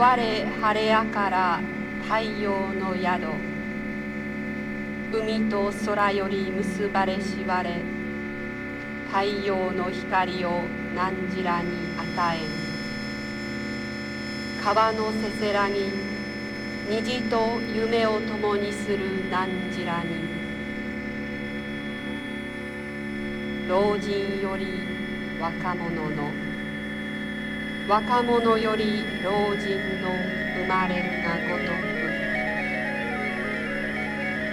我晴れやから太陽の宿、海と空より結ばれしわれ、太陽の光を何時らに与えん、川のせせらぎ、虹と夢を共にする何時らに、老人より若者の、若者より老人の生まれるがごとく、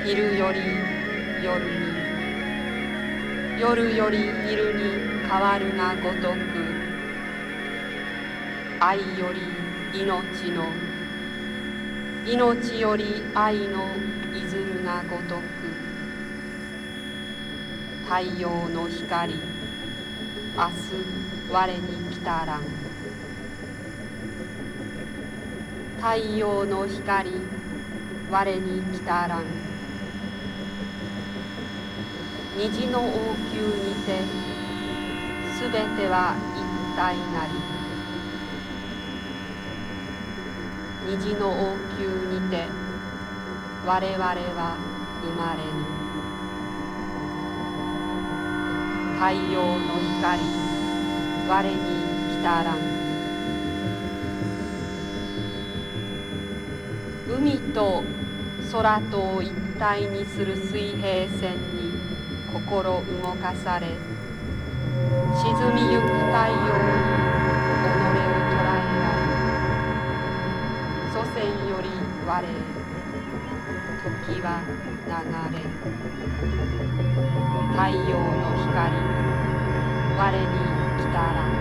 昼より夜に、夜より昼に変わるがごとく、愛より命の、命より愛の出るがごとく、太陽の光、明日我に来たらん。太陽の光、我に来たらん。虹の王宮にて、すべては一体なり。虹の王宮にて、我々は生まれぬ。太陽の光、我に来たらん。海と空とを一体にする水平線に心動かされ、沈みゆく太陽に己を捉えられ、祖先より我へ、時は流れ。太陽の光、我に来たらん。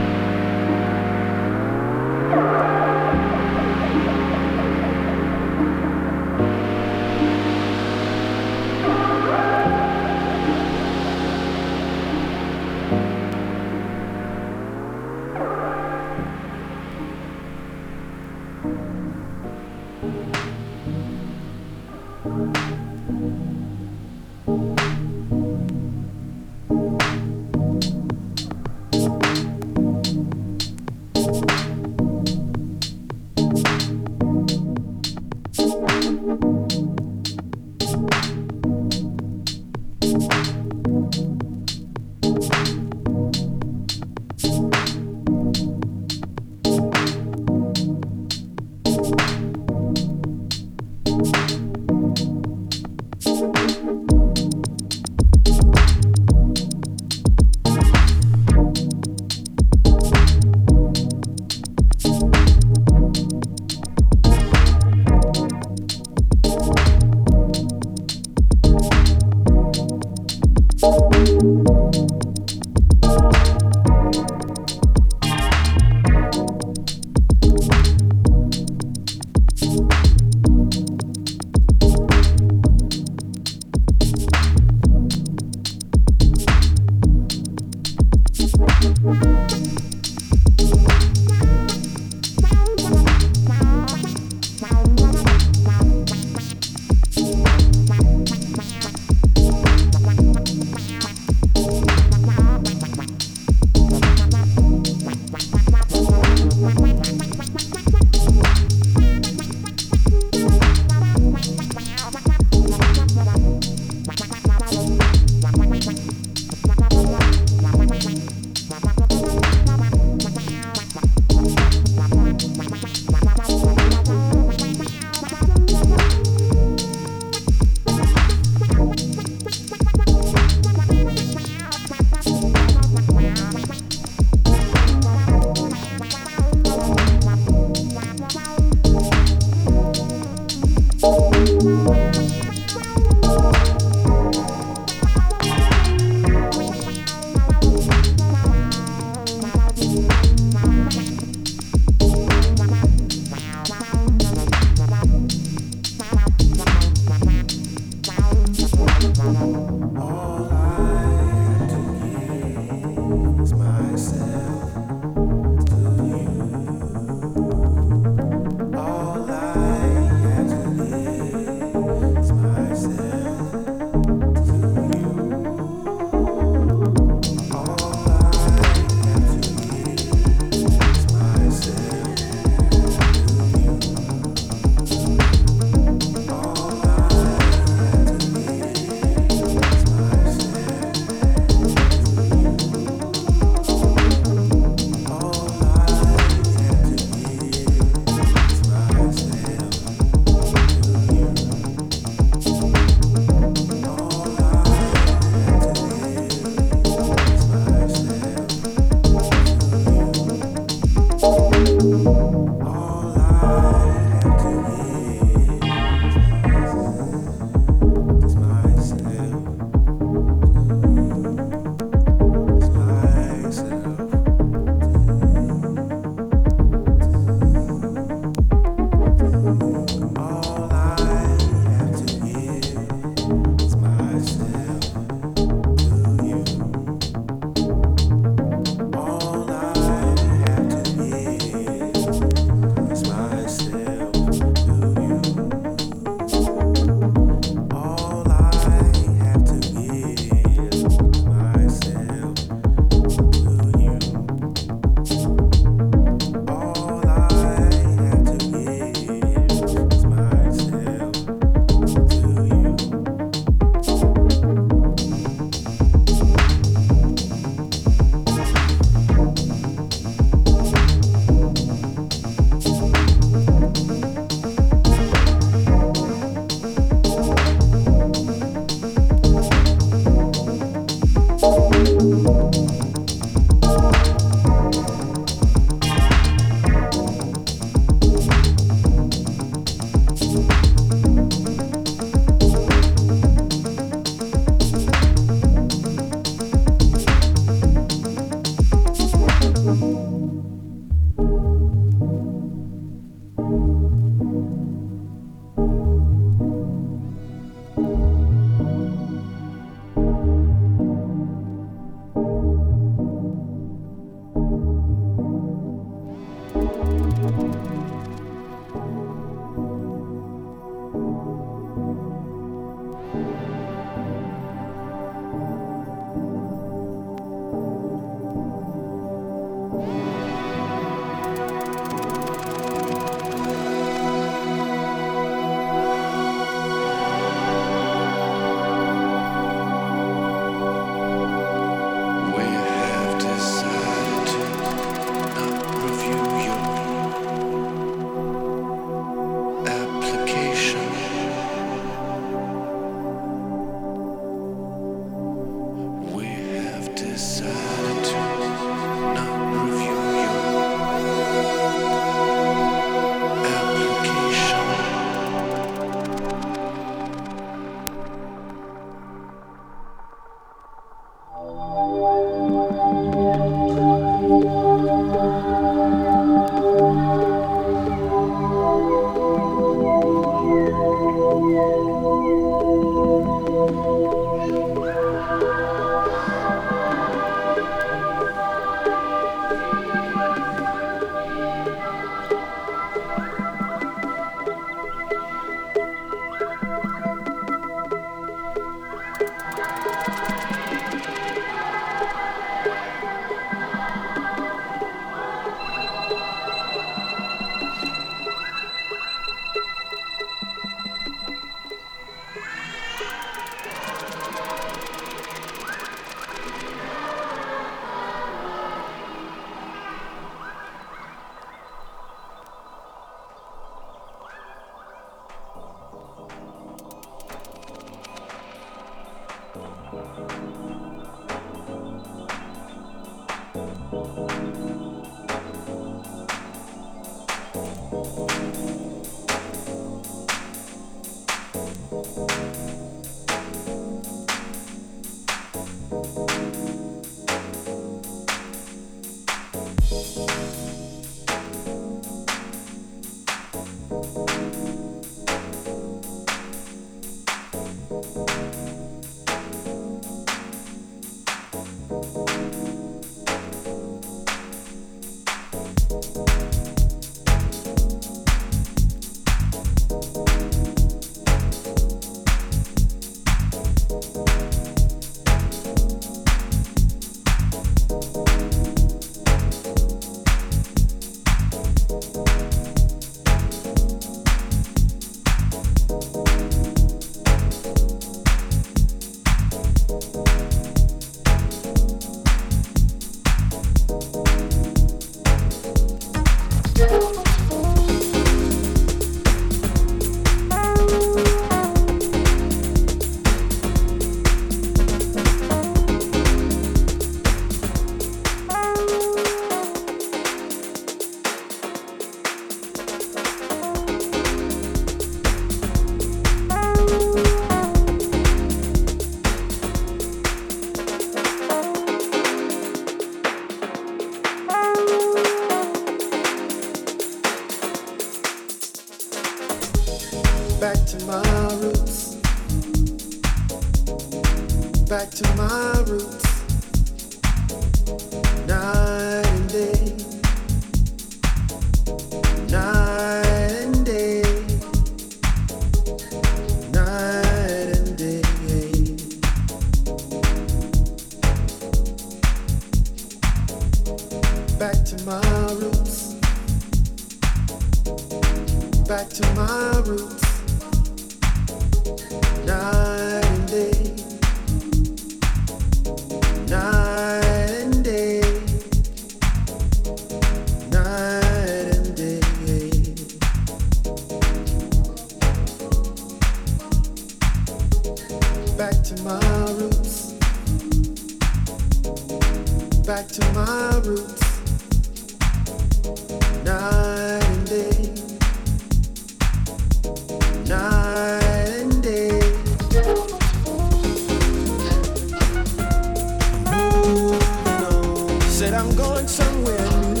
I'm going somewhere new.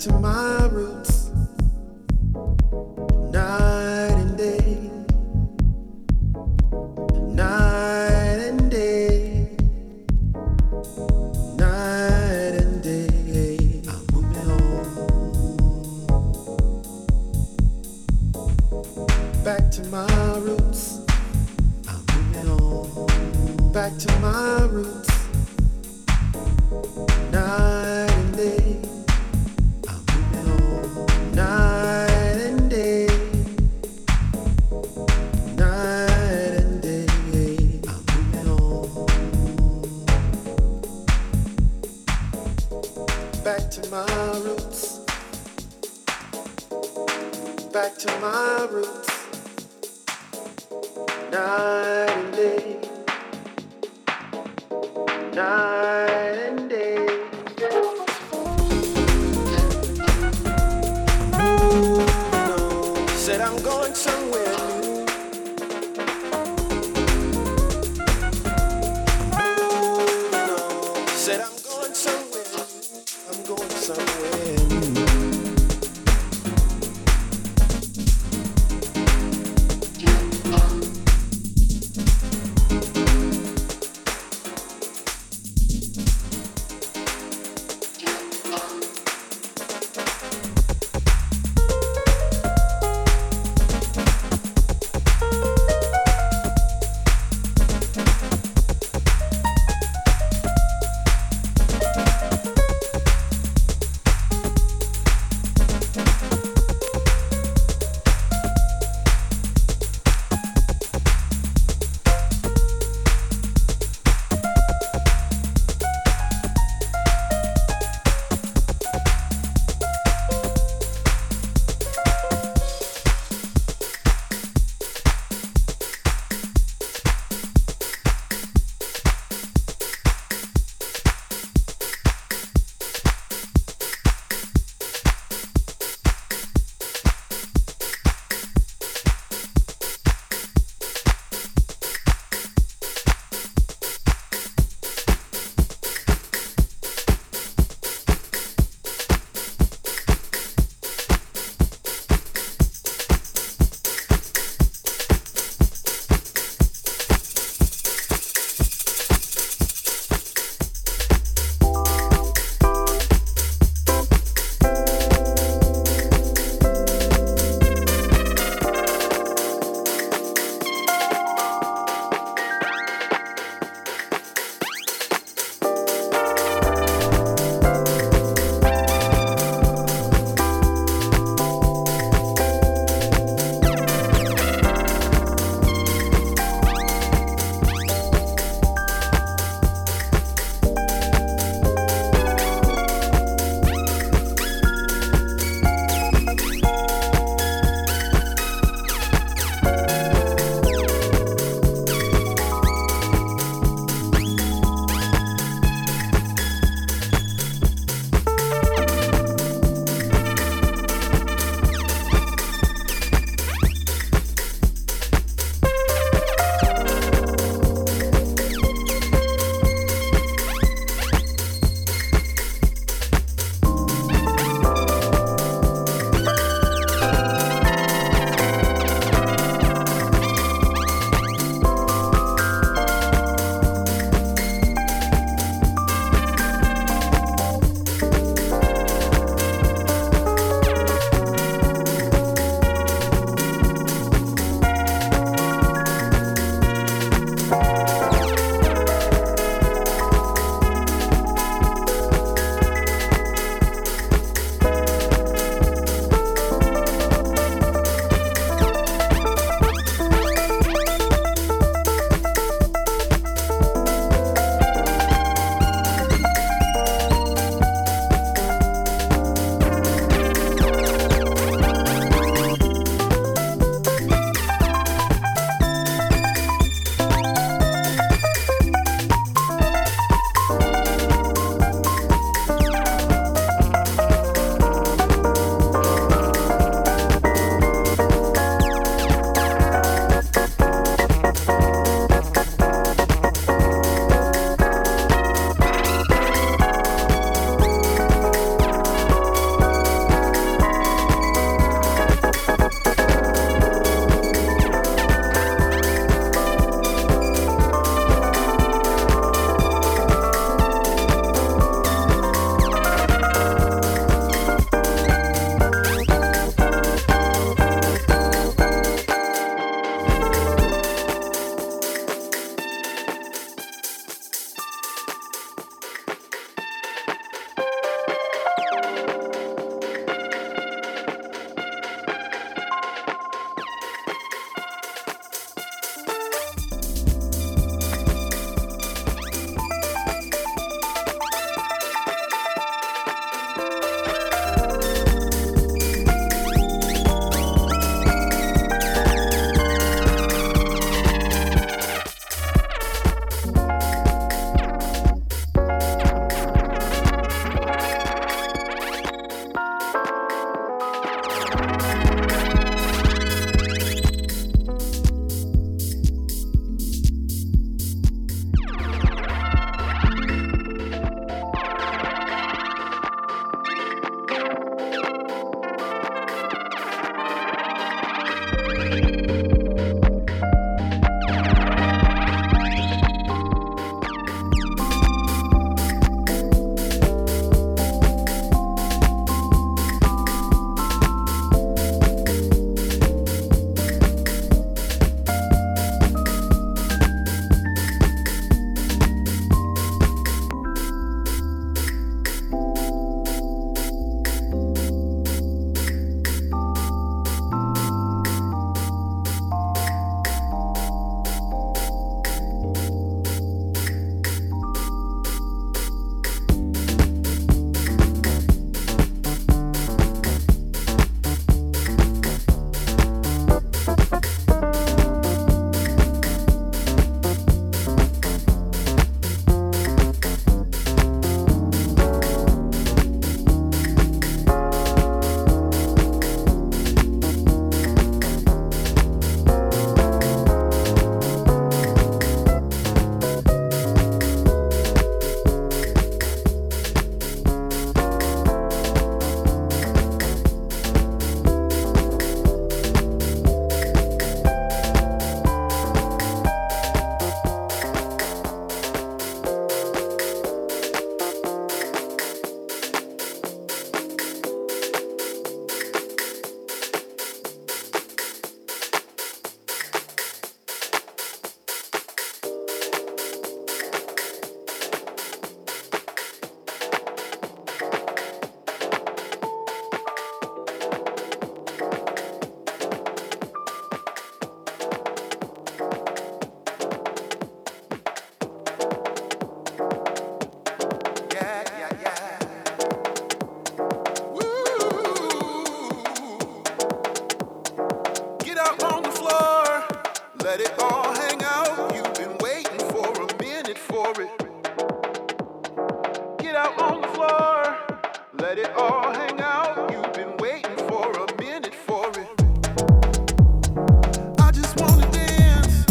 to my roots, night and day, night and day, night and day. I'm moving home, back to my roots. I'm moving home, back to my roots, night and day. Back to my roots, night and day, night and day. Said I'm going somewhere new. Said I'm going somewhere. I'm going somewhere. let it all hang out. You've been waiting for a minute for it. Get out on the floor, let it all hang out. You've been waiting for a minute for it. I just wanna dance,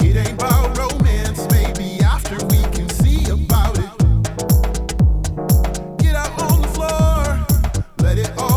it ain't about romance. Maybe after we can see about it. Get out on the floor, let it all.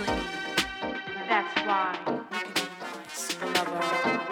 really need. That's why we can be nice forever. And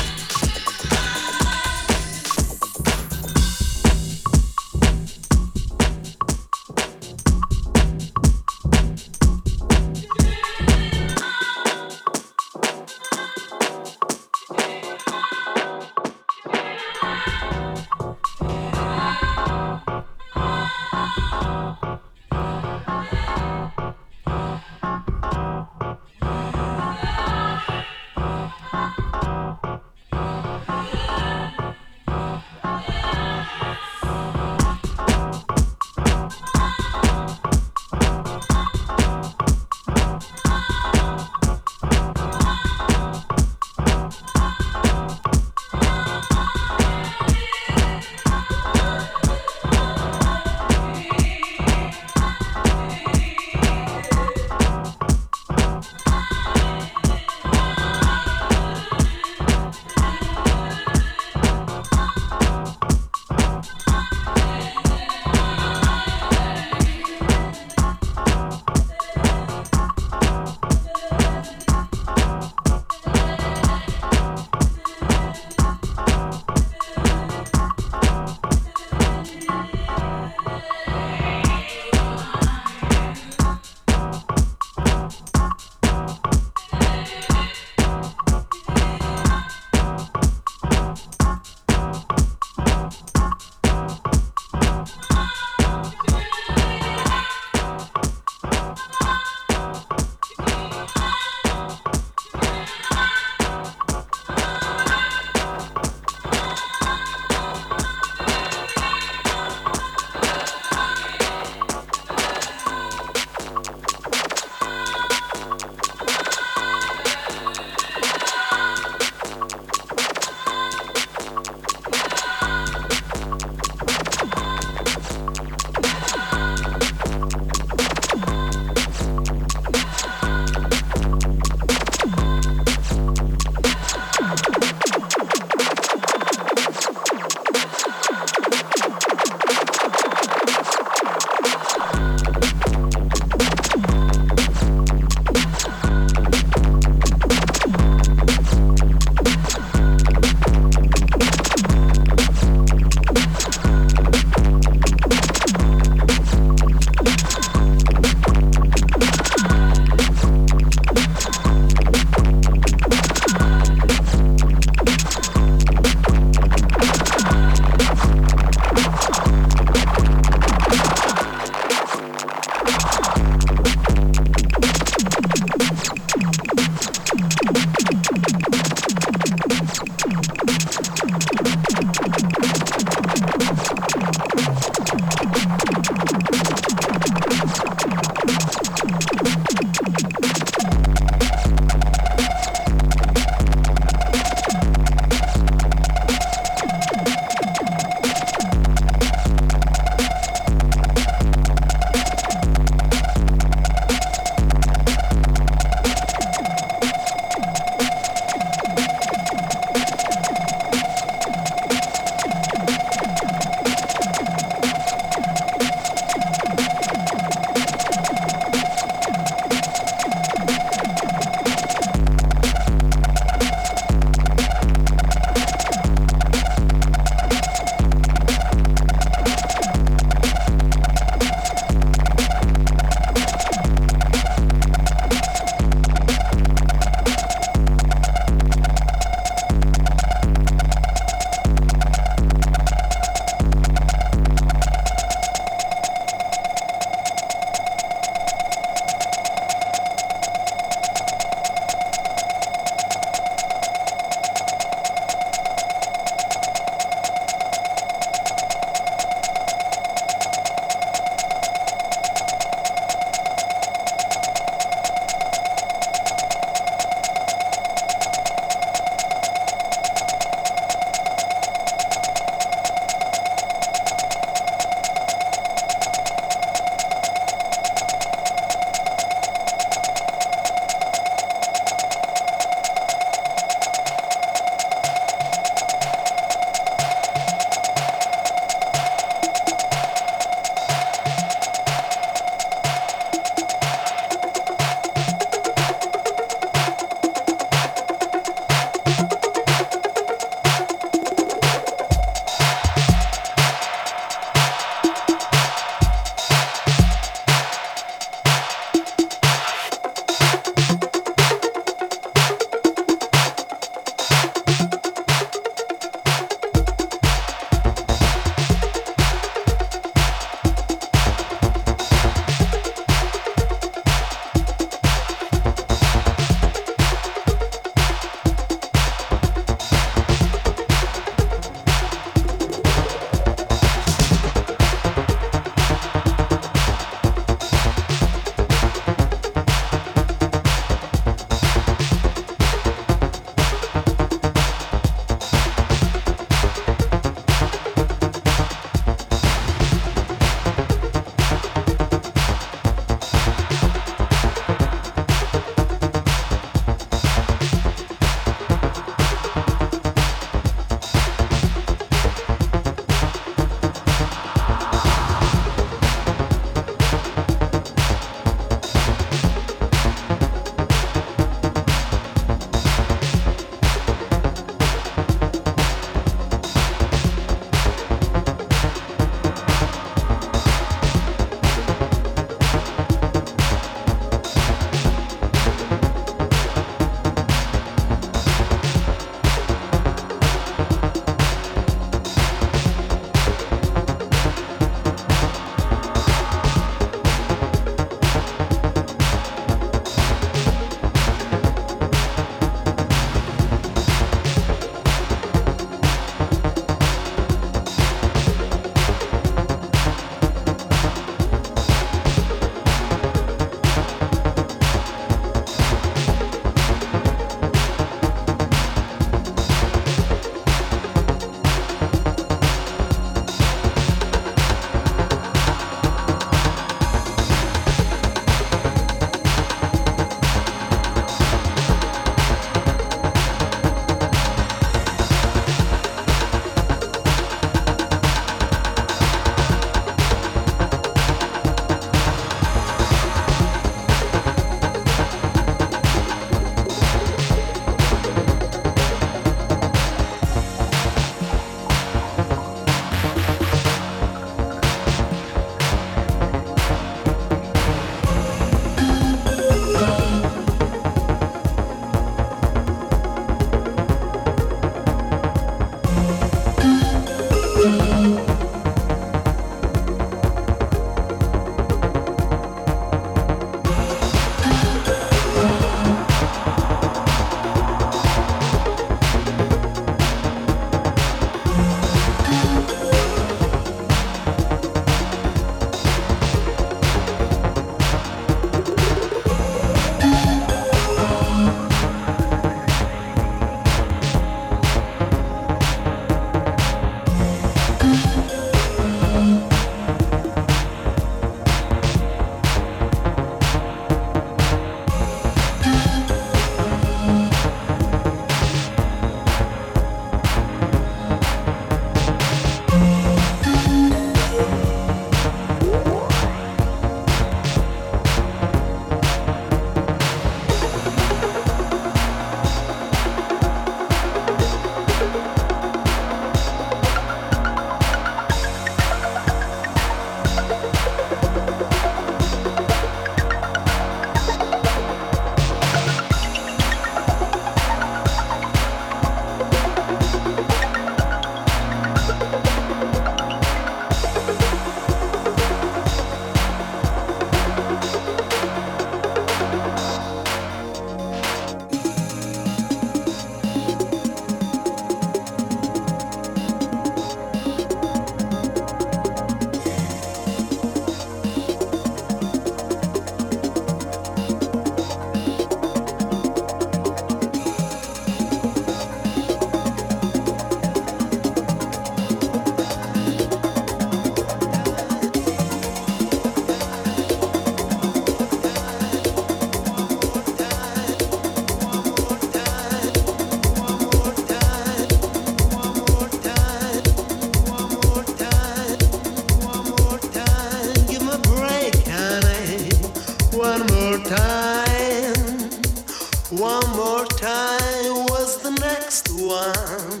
One more time was the next one.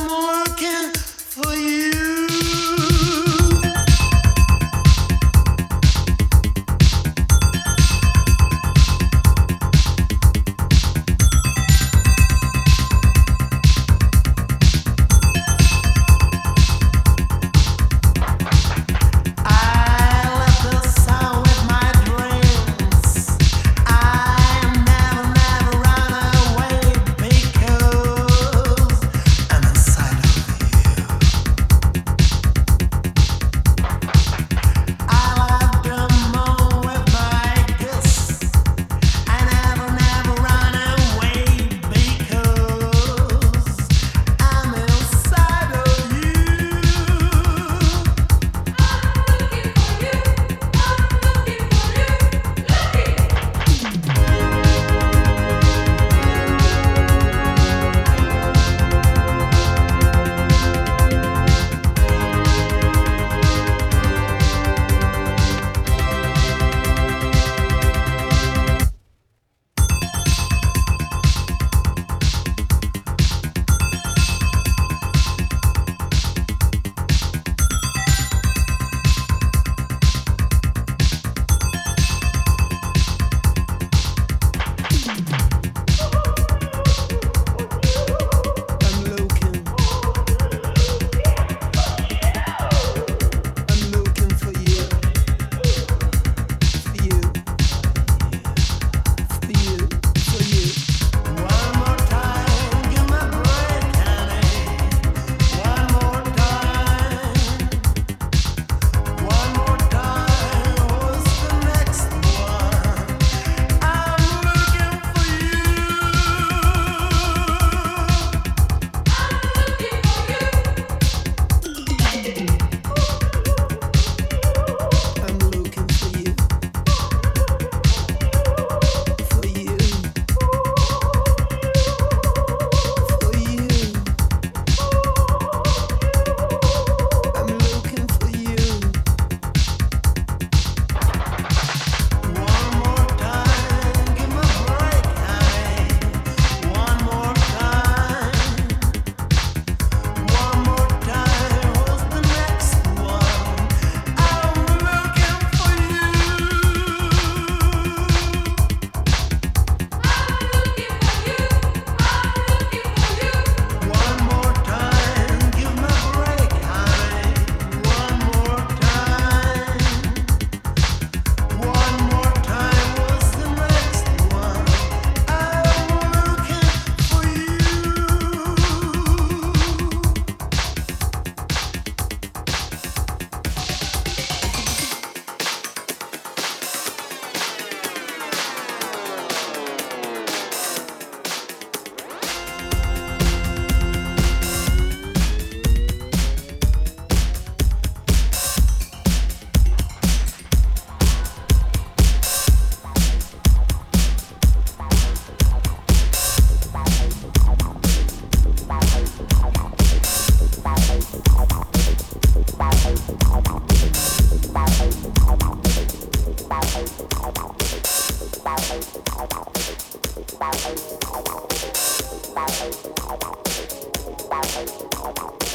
I'm working for you.